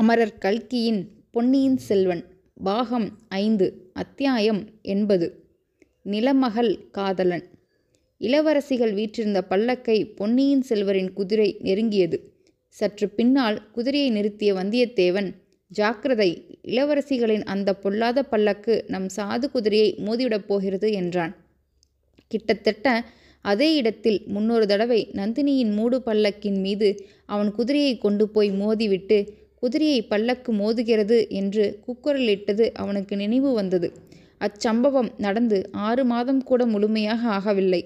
அமரர் கல்கியின் பொன்னியின் செல்வன் பாகம் 5 அத்தியாயம் 80. நிலமகள் காதலன். இளவரசிகள் வீற்றிருந்த பல்லக்கை பொன்னியின் செல்வரின் குதிரை நெருங்கியது. சற்று பின்னால் குதிரையை நிறுத்திய வந்தியத்தேவன், ஜாக்கிரதை, இளவரசிகளின் அந்த பொல்லாத பல்லக்கு நம் சாது குதிரையை மோதிவிடப் போகிறது என்றான். கிட்டத்தட்ட அதே இடத்தில் முன்னொரு தடவை நந்தினியின் மூடு பல்லக்கின் மீது அவன் குதிரையை கொண்டு போய் மோதிவிட்டு குதிரையை பல்லக்கு மோதுகிறது என்று குக்குரலிட்டது அவனுக்கு நினைவு வந்தது. அச்சம்பவம் நடந்து 6 மாதம் கூட முழுமையாக ஆகவில்லை.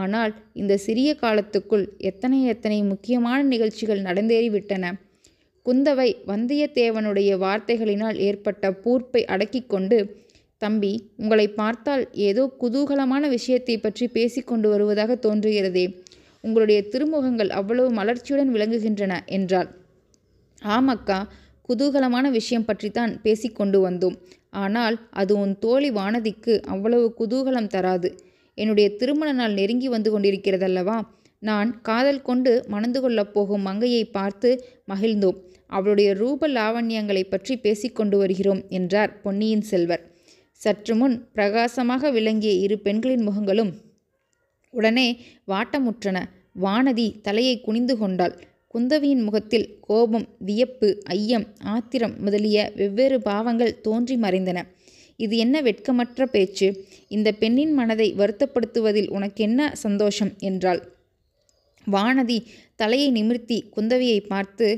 ஆனால் இந்த சிறிய காலத்துக்குள் எத்தனை முக்கியமான நிகழ்ச்சிகள் நடந்தேறிவிட்டன. குந்தவை வந்தியத்தேவனுடைய வார்த்தைகளினால் ஏற்பட்ட பூர்ப்பை அடக்கி கொண்டு, தம்பி, உங்களை பார்த்தால் ஏதோ குதூகலமான விஷயத்தை பற்றி பேசி கொண்டு வருவதாக தோன்றுகிறதே, உங்களுடைய திருமுகங்கள் அவ்வளவு மலர்ச்சியுடன் விளங்குகின்றன என்றாள். ஆமக்கா, குதூகலமான விஷயம் பற்றித்தான் பேசி கொண்டு வந்தோம். ஆனால் அது உன் தோழி வானதிக்கு அவ்வளவு குதூகலம் தராது. என்னுடைய திருமண நாள் நெருங்கி வந்து கொண்டிருக்கிறதல்லவா, நான் காதல் கொண்டு மணந்து கொள்ளப் போகும் மங்கையை பார்த்து மகிழ்ந்தோம். அவளுடைய ரூப லாவண்யங்களை பற்றி பேசிக்கொண்டு வருகிறோம் என்றார் பொன்னியின் செல்வர். சற்று முன் பிரகாசமாக விளங்கிய 2 பெண்களின் முகங்களும் உடனே வாட்டமுற்றன. வானதி தலையை குனிந்து கொண்டாள். குந்தவியின் முகத்தில் கோபம், வியப்பு, ஐயம், ஆத்திரம் முதலிய வெவ்வேறு பாவங்கள் தோன்றி மறைந்தன. இது என்ன வெட்கமற்ற பேச்சு! இந்த பெண்ணின் மனதை வருத்தப்படுத்துவதில் உனக்கென்ன சந்தோஷம் என்றாள். வானதி தலையை நிமிர்த்தி குந்தவியை பார்த்து,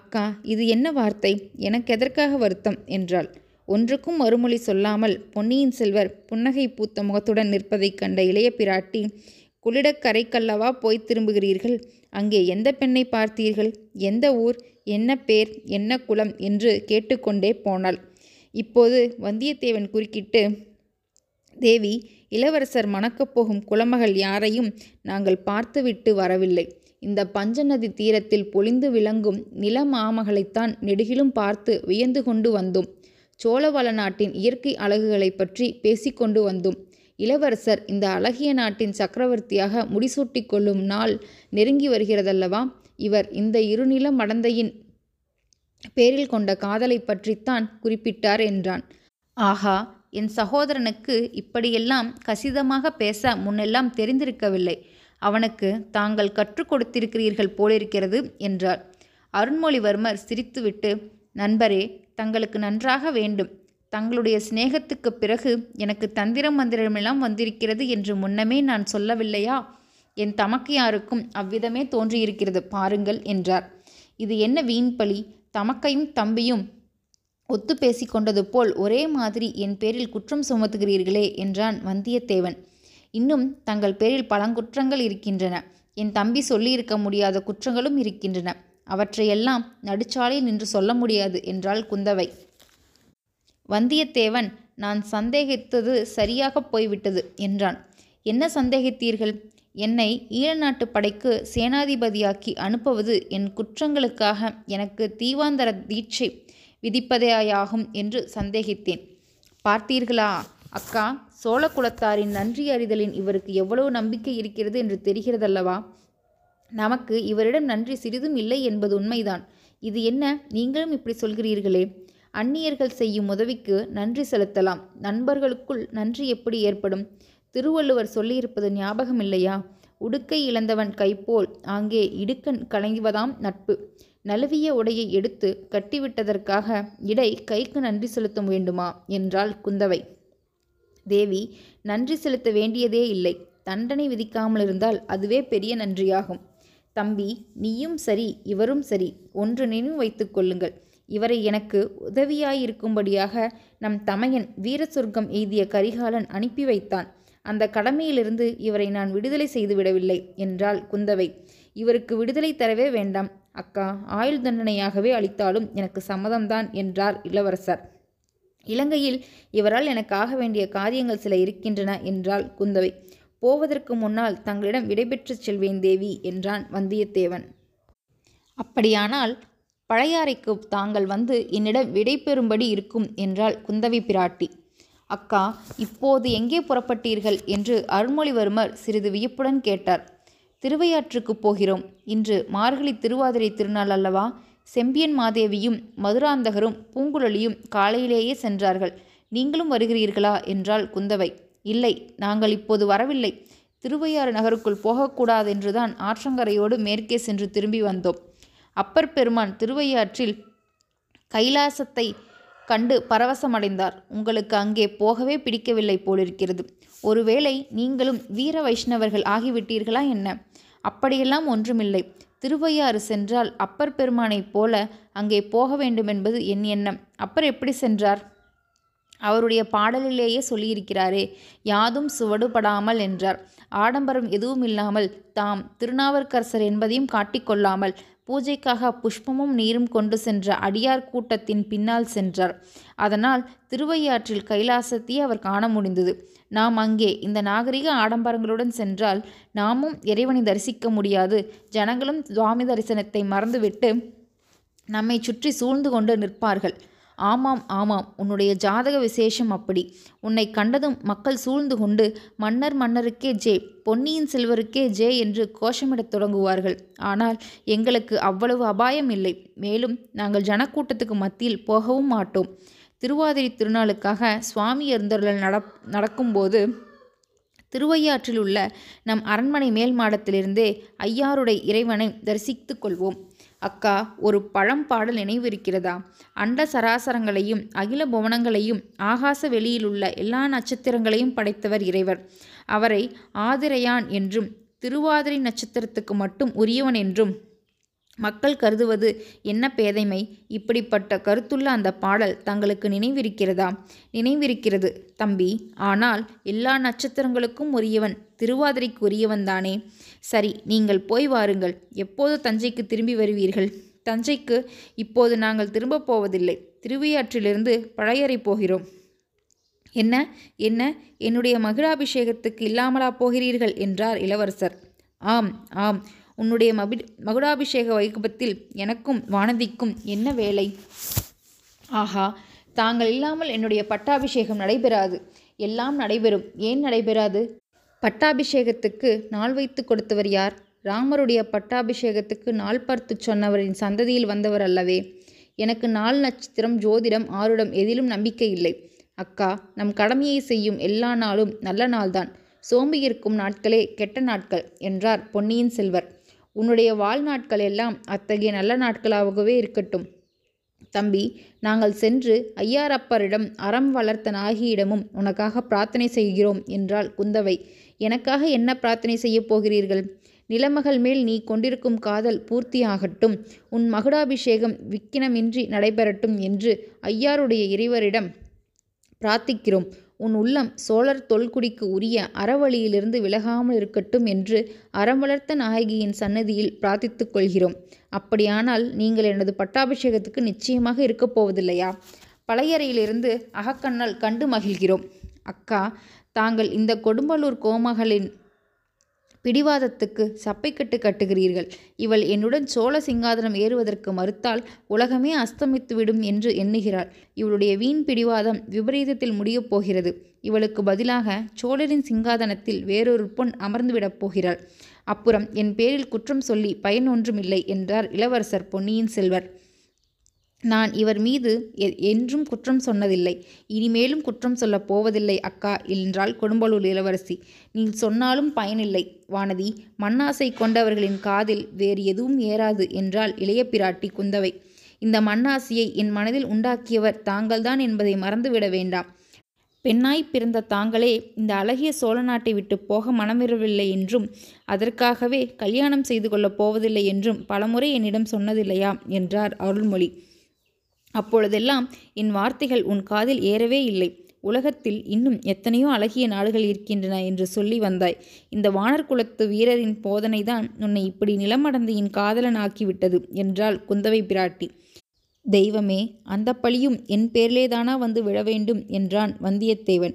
அக்கா, இது என்ன வார்த்தை, எனக்கு எதற்காக வருத்தம் என்றாள். ஒன்றுக்கும் மறுமொழி சொல்லாமல் பொன்னியின் செல்வர் புன்னகை பூத்த முகத்துடன் நிற்பதைக் கண்ட இளைய பிராட்டி, குளிடக்கரைக்கல்லவா போய் திரும்புகிறீர்கள்? அங்கே எந்த பெண்ணை பார்த்தீர்கள்? எந்த ஊர்? என்ன பேர்? என்ன குலம்? என்று கேட்டுக்கொண்டே போனாள். இப்போது வந்தியத்தேவன் குறுக்கிட்டு, தேவி, இளவரசர் மணக்கப் போகும் குலமகள் யாரையும் நாங்கள் பார்த்துவிட்டு வரவில்லை. இந்த பஞ்ச நதி தீரத்தில் பொழிந்து விளங்கும் நில மாமகளைத்தான் நெடுகிலும் பார்த்து வியந்து கொண்டு வந்தோம். சோழவள நாட்டின் இயற்கை அழகுகளை பற்றி பேசிக்கொண்டு வந்தோம். இளவரசர் இந்த அழகிய நாட்டின் சக்கரவர்த்தியாக முடிசூட்டி கொள்ளும் நாள் நெருங்கி வருகிறதல்லவா, இவர் இந்த இருநில மடந்தையின் பேரில் கொண்ட காதலை பற்றித்தான் குறிப்பிட்டார் என்றான். ஆஹா, என் சகோதரனுக்கு இப்படியெல்லாம் கசிதமாக பேச முன்னெல்லாம் தெரிந்திருக்கவில்லை. அவனுக்கு தாங்கள் கற்றுக் கொடுத்திருக்கிறீர்கள் போலிருக்கிறது என்றார். அருண்மொழிவர்மர் சிரித்துவிட்டு, நண்பரே, தங்களுக்கு நன்றாக வேண்டும். தங்களுடைய சிநேகத்துக்கு பிறகு எனக்கு தந்திர மந்திரமெல்லாம் வந்திருக்கிறது என்று முன்னமே நான் சொல்லவில்லையா? என் தமக்கையாருக்கும் அவ்விதமே தோன்றியிருக்கிறது பாருங்கள் என்றார். இது என்ன வீண்பழி! தமக்கையும் தம்பியும் ஒத்து பேசி கொண்டது போல் ஒரே மாதிரி என் பேரில் குற்றம் சுமத்துகிறீர்களே என்றான் வந்தியத்தேவன். இன்னும் தங்கள் பேரில் பலங்குற்றங்கள் இருக்கின்றன. என் தம்பி சொல்லியிருக்க முடியாத குற்றங்களும் இருக்கின்றன. அவற்றையெல்லாம் நடுச்சாலையில் நின்று சொல்ல முடியாது என்றாள் குந்தவை. வந்தியத்தேவன், நான் சந்தேகித்தது சரியாக போய்விட்டது என்றான். என்ன சந்தேகித்தீர்கள்? என்னை ஈழ நாட்டு படைக்கு சேனாதிபதியாக்கி அனுப்புவது என் குற்றங்களுக்காக எனக்கு தீவாந்தர தீட்சை விதிப்பதேயாகும் என்று சந்தேகித்தேன். பார்த்தீர்களா அக்கா, சோழ குலத்தாரின் நன்றி அறிதலின் இவருக்கு எவ்வளவு நம்பிக்கை இருக்கிறது என்று தெரிகிறதல்லவா. நமக்கு இவரிடம் நன்றி சிறிதும் இல்லை என்பது உண்மைதான். இது என்ன, நீங்களும் இப்படி சொல்கிறீர்களே? அந்நியர்கள் செய்யும் உதவிக்கு நன்றி செலுத்தலாம், நண்பர்களுக்குள் நன்றி எப்படி ஏற்படும்? திருவள்ளுவர் சொல்லியிருப்பது ஞாபகம் இல்லையா? உடுக்கை இழந்தவன் கைப்போல் ஆங்கே இடுக்கண் கலங்குவதாம் நட்பு. நழுவிய உடையை எடுத்து கட்டிவிட்டதற்காக இடை கைக்கு நன்றி செலுத்த வேண்டுமா என்றாள் குந்தவை. தேவி, நன்றி செலுத்த வேண்டியதே இல்லை. தண்டனை விதிக்காமல் இருந்தால் அதுவே பெரிய நன்றியாகும். தம்பி, நீயும் சரி, இவரும் சரி, ஒன்று நினைவு வைத்துக் கொள்ளுங்கள். இவரை எனக்கு உதவியாயிருக்கும்படியாக நம் தமையன் வீர சொர்க்கம் எய்திய கரிகாலன் அனுப்பி வைத்தான். அந்த கடமையிலிருந்து இவரை நான் விடுதலை செய்துவிடவில்லை என்றாள் குந்தவை. இவருக்கு விடுதலை தரவே வேண்டாம் அக்கா, ஆயுள் தண்டனையாகவே அளித்தாலும் எனக்கு சம்மதம்தான் என்றார் இளவரசர். இலங்கையில் இவரால் எனக்கு ஆக வேண்டிய காரியங்கள் சில இருக்கின்றன என்றாள் குந்தவை. போவதற்கு முன்னால் தங்களிடம் விடைபெற்று செல்வேன் தேவி என்றான் வந்தியத்தேவன். அப்படியானால் பழையாறைக்கு தாங்கள் வந்து என்னிடம் விடைபெறும்படி இருக்கும் என்றாள் குந்தவி பிராட்டி. அக்கா, இப்போது எங்கே புறப்பட்டீர்கள் என்று அருள்மொழிவர்மர் சிறிது வியப்புடன் கேட்டார். திருவையாற்றுக்கு போகிறோம். இன்று மார்கழி திருவாதிரை திருநாள் அல்லவா, செம்பியன் மாதேவியும் மதுராந்தகரும் பூங்குழலியும் காலையிலேயே சென்றார்கள். நீங்களும் வருகிறீர்களா என்றாள் குந்தவை. இல்லை, நாங்கள் இப்போது வரவில்லை. திருவையாறு நகருக்குள் போகக்கூடாதென்றுதான் ஆற்றங்கரையோடு மேற்கே சென்று திரும்பி வந்தோம். அப்பர் பெருமான் திருவையாற்றில் கைலாசத்தை கண்டு பரவசமடைந்தார். உங்களுக்கு அங்கே போகவே பிடிக்கவில்லை போலிருக்கிறது. ஒருவேளை நீங்களும் வீர வைஷ்ணவர்கள் ஆகிவிட்டீர்களா என்ன? அப்படியெல்லாம் ஒன்றுமில்லை. திருவையாறு சென்றால் அப்பர் பெருமானைப் போல அங்கே போக வேண்டுமென்பது என் எண்ணம். அப்பர் எப்படி சென்றார்? அவருடைய பாடலிலேயே சொல்லியிருக்கிறாரே, யாதும் சுவடுபடாமல் என்றார். ஆடம்பரம் எதுவும் இல்லாமல், தாம் திருநாவர்கசர் என்பதையும் காட்டிக்கொள்ளாமல், பூஜைக்காக புஷ்பமும் நீரும் கொண்டு சென்ற அடியார் கூட்டத்தின் பின்னால் சென்றார். அதனால் திருவையாற்றில் கைலாசத்தையே அவர் காண முடிந்தது. நாம் அங்கே இந்த நாகரிக ஆடம்பரங்களுடன் சென்றால் நாமும் இறைவனை தரிசிக்க முடியாது. ஜனங்களும் சுவாமி தரிசனத்தை மறந்துவிட்டு நம்மை சுற்றி சூழ்ந்து கொண்டு நிற்பார்கள். ஆமாம் ஆமாம், உன்னுடைய ஜாதக விசேஷம் அப்படி. உன்னை கண்டதும் மக்கள் சூழ்ந்து கொண்டு மன்னருக்கே ஜே, பொன்னியின் செல்வருக்கே ஜே என்று கோஷமிடத் தொடங்குவார்கள். ஆனால் எங்களுக்கு அவ்வளவு அபாயம் இல்லை. மேலும் நாங்கள் ஜனக்கூட்டத்துக்கு மத்தியில் போகவும் மாட்டோம். திருவாதிரை திருநாளுக்காக சுவாமி அருந்தருளல் நடக்கும்போது திருவையாற்றில் உள்ள நம் அரண்மனை மேல் மாடத்திலிருந்தே ஐயாருடைய இறைவனை தரிசித்து கொள்வோம். அக்கா, ஒரு பழம்பாடல் நினைவிருக்கிறதா? அண்ட சராசரங்களையும் அகில புவனங்களையும் ஆகாச வெளியிலுள்ள எல்லா நட்சத்திரங்களையும் படைத்தவர் இறைவர். அவரை ஆதிரையான் என்றும் திருவாதிரை நட்சத்திரத்துக்கு மட்டும் உரியவன் என்றும் மக்கள் கருதுவது என்ன பேதைமை! இப்படிப்பட்ட கருத்துள்ள அந்த பாடல் தங்களுக்கு நினைவிருக்கிறதா? நினைவிருக்கிறது தம்பி. ஆனால் எல்லா நட்சத்திரங்களுக்கும் உரியவன் திருவாதிரைக்கு உரியவன்தானே? சரி, நீங்கள் போய் வாருங்கள். எப்போது தஞ்சைக்கு திரும்பி வருவீர்கள்? தஞ்சைக்கு இப்போது நாங்கள் திரும்பப் போவதில்லை. திருவையாற்றிலிருந்து பழையறை போகிறோம். என்ன என்ன என்னுடைய மகுடாபிஷேகத்துக்கு இல்லாமலா போகிறீர்கள் என்றார் இளவரசர். ஆம் ஆம், உன்னுடைய மகுடாபிஷேக வைபவத்தில் எனக்கும் வானதிக்கும் என்ன வேலை? ஆஹா, தாங்கள் இல்லாமல் என்னுடைய பட்டாபிஷேகம் நடைபெறாது. எல்லாம் நடைபெறும். ஏன் நடைபெறாது? பட்டாபிஷேகத்துக்கு நாள் வைத்து கொடுத்தவர் யார்? ராமருடைய பட்டாபிஷேகத்துக்கு நாள் பார்த்து சொன்னவரின் சந்ததியில் வந்தவர் அல்லவே. எனக்கு நாள், நட்சத்திரம், ஜோதிடம், ஆருடம் எதிலும் நம்பிக்கை இல்லை அக்கா. நம் கடமையை செய்யும் எல்லா நாளும் நல்ல நாள்தான். சோம்பி இருக்கும் நாட்களே கெட்ட நாட்கள் என்றார் பொன்னியின் செல்வர். உன்னுடைய வாழ்நாட்கள் எல்லாம் அத்தகைய நல்ல நாட்களாகவே இருக்கட்டும் தம்பி. நாங்கள் சென்று ஐயாரப்பரிடம், அறம் வளர்த்த நாகியிடமும் உனக்காக பிரார்த்தனை செய்கிறோம் என்றாள் குந்தவை. எனக்காக என்ன பிரார்த்தனை செய்யப் போகிறீர்கள்? நிலமகள் மேல் நீ கொண்டிருக்கும் காதல் பூர்த்தியாகட்டும், உன் மகுடாபிஷேகம் விக்கினமின்றி நடைபெறட்டும் என்று ஐயாருடைய இறைவரிடம் பிரார்த்திக்கிறோம். உன் உள்ளம் சோழர் தொல்குடிக்கு உரிய அறவழியிலிருந்து விலகாமல் இருக்கட்டும் என்று அறம் வளர்த்த நாயகியின் சன்னதியில் பிரார்த்தித்து கொள்கிறோம். அப்படியானால் நீங்கள் எனது பட்டாபிஷேகத்துக்கு நிச்சயமாக இருக்கப் போவதில்லையா? பழையறையிலிருந்து அகக்கண்ணால் கண்டு மகிழ்கிறோம். அக்கா, தாங்கள் இந்த கொடும்பலூர் கோமகளின் பிடிவாதத்துக்கு சப்பைக்கட்டு கட்டுகிறீர்கள். இவள் என்னுடன் சோழ சிங்காதனம் ஏறுவதற்கு மறுத்தால் உலகமே அஸ்தமித்துவிடும் என்று எண்ணுகிறாள். இவளுடைய வீண் பிடிவாதம் விபரீதத்தில் முடியப் போகிறது. இவளுக்கு பதிலாக சோழரின் சிங்காதனத்தில் வேறொரு பொன் அமர்ந்துவிடப் போகிறாள். அப்புறம் என் பேரில் குற்றம் சொல்லி பயன் ஒன்றுமில்லை என்றார் இளவரசர் பொன்னியின் செல்வர். நான் இவர் மீது என்றும் குற்றம் சொன்னதில்லை. இனிமேலும் குற்றம் சொல்லப் போவதில்லை அக்கா என்றாள் கொடும்பலூர் இளவரசி. நீ சொன்னாலும் பயனில்லை வானதி. மண்ணாசை கொண்டவர்களின் காதில் வேறு எதுவும் ஏறாது என்றாள் இளைய பிராட்டி குந்தவை. இந்த மண்ணாசையை என் மனதில் உண்டாக்கியவர் தாங்கள்தான் என்பதை மறந்துவிட வேண்டாம். பெண்ணாய் பிறந்த தாங்களே இந்த அழகிய சோழ நாட்டை விட்டு போக மனமிரவில்லை என்றும், அதற்காகவே கல்யாணம் செய்து கொள்ளப் போவதில்லை என்றும் பலமுறை என்னிடம் சொன்னதில்லையா என்றார் அருள்மொழி. அப்பொழுதெல்லாம் என் வார்த்தைகள் உன் காதில் ஏறவே இல்லை. உலகத்தில் இன்னும் எத்தனையோ அழகிய நாடுகள் இருக்கின்றன என்று சொல்லி வந்தாய். இந்த வானர் குலத்து வீரரின் போதனைதான் உன்னை இப்படி நிலமடந்தையின் காதலன் ஆக்கிவிட்டது என்றாள் குந்தவை பிராட்டி. தெய்வமே, அந்த பழியும் என் பேரிலேதானா வந்து விழ வேண்டும் என்றான் வந்தியத்தேவன்.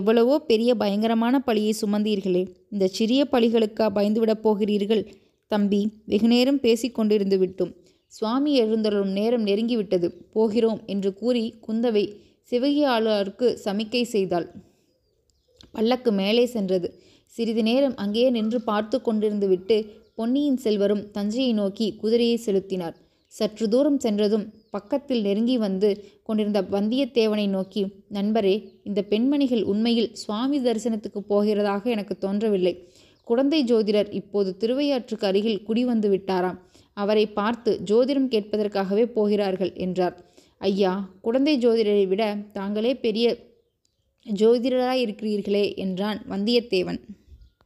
எவ்வளவோ பெரிய பயங்கரமான பழியை சுமந்தீர்களே, இந்த சிறிய பழிகளுக்கா பயந்துவிடப் போகிறீர்கள்? தம்பி, வெகுநேரம் பேசி கொண்டிருந்து விட்டோம். சுவாமி எழுந்தருளும் நேரம் நெருங்கிவிட்டது. போகிறோம் என்று கூறி குந்தவை சிவகியாளருக்கு சமிக்கை செய்தாள். பல்லக்கு மேலே சென்றது. சிறிது நேரம் அங்கேயே நின்று பார்த்து கொண்டிருந்து விட்டு பொன்னியின் செல்வரும் தஞ்சையை நோக்கி குதிரையை செலுத்தினார். சற்று தூரம் சென்றதும் பக்கத்தில் நெருங்கி வந்து கொண்டிருந்த வந்தியத்தேவனை நோக்கி, நண்பரே, இந்த பெண்மணிகள் உண்மையில் சுவாமி தரிசனத்துக்கு போகிறதாக எனக்கு தோன்றவில்லை. குடந்தை ஜோதிடர் இப்போது திருவையாற்றுக்கு அருகில் குடி வந்து விட்டாராம். அவரை பார்த்து ஜோதிடம் கேட்பதற்காகவே போகிறார்கள் என்றார். ஐயா, குடந்தை ஜோதிடரை விட தாங்களே பெரிய ஜோதிடராயிருக்கிறீர்களே என்றான் வந்தியத்தேவன்.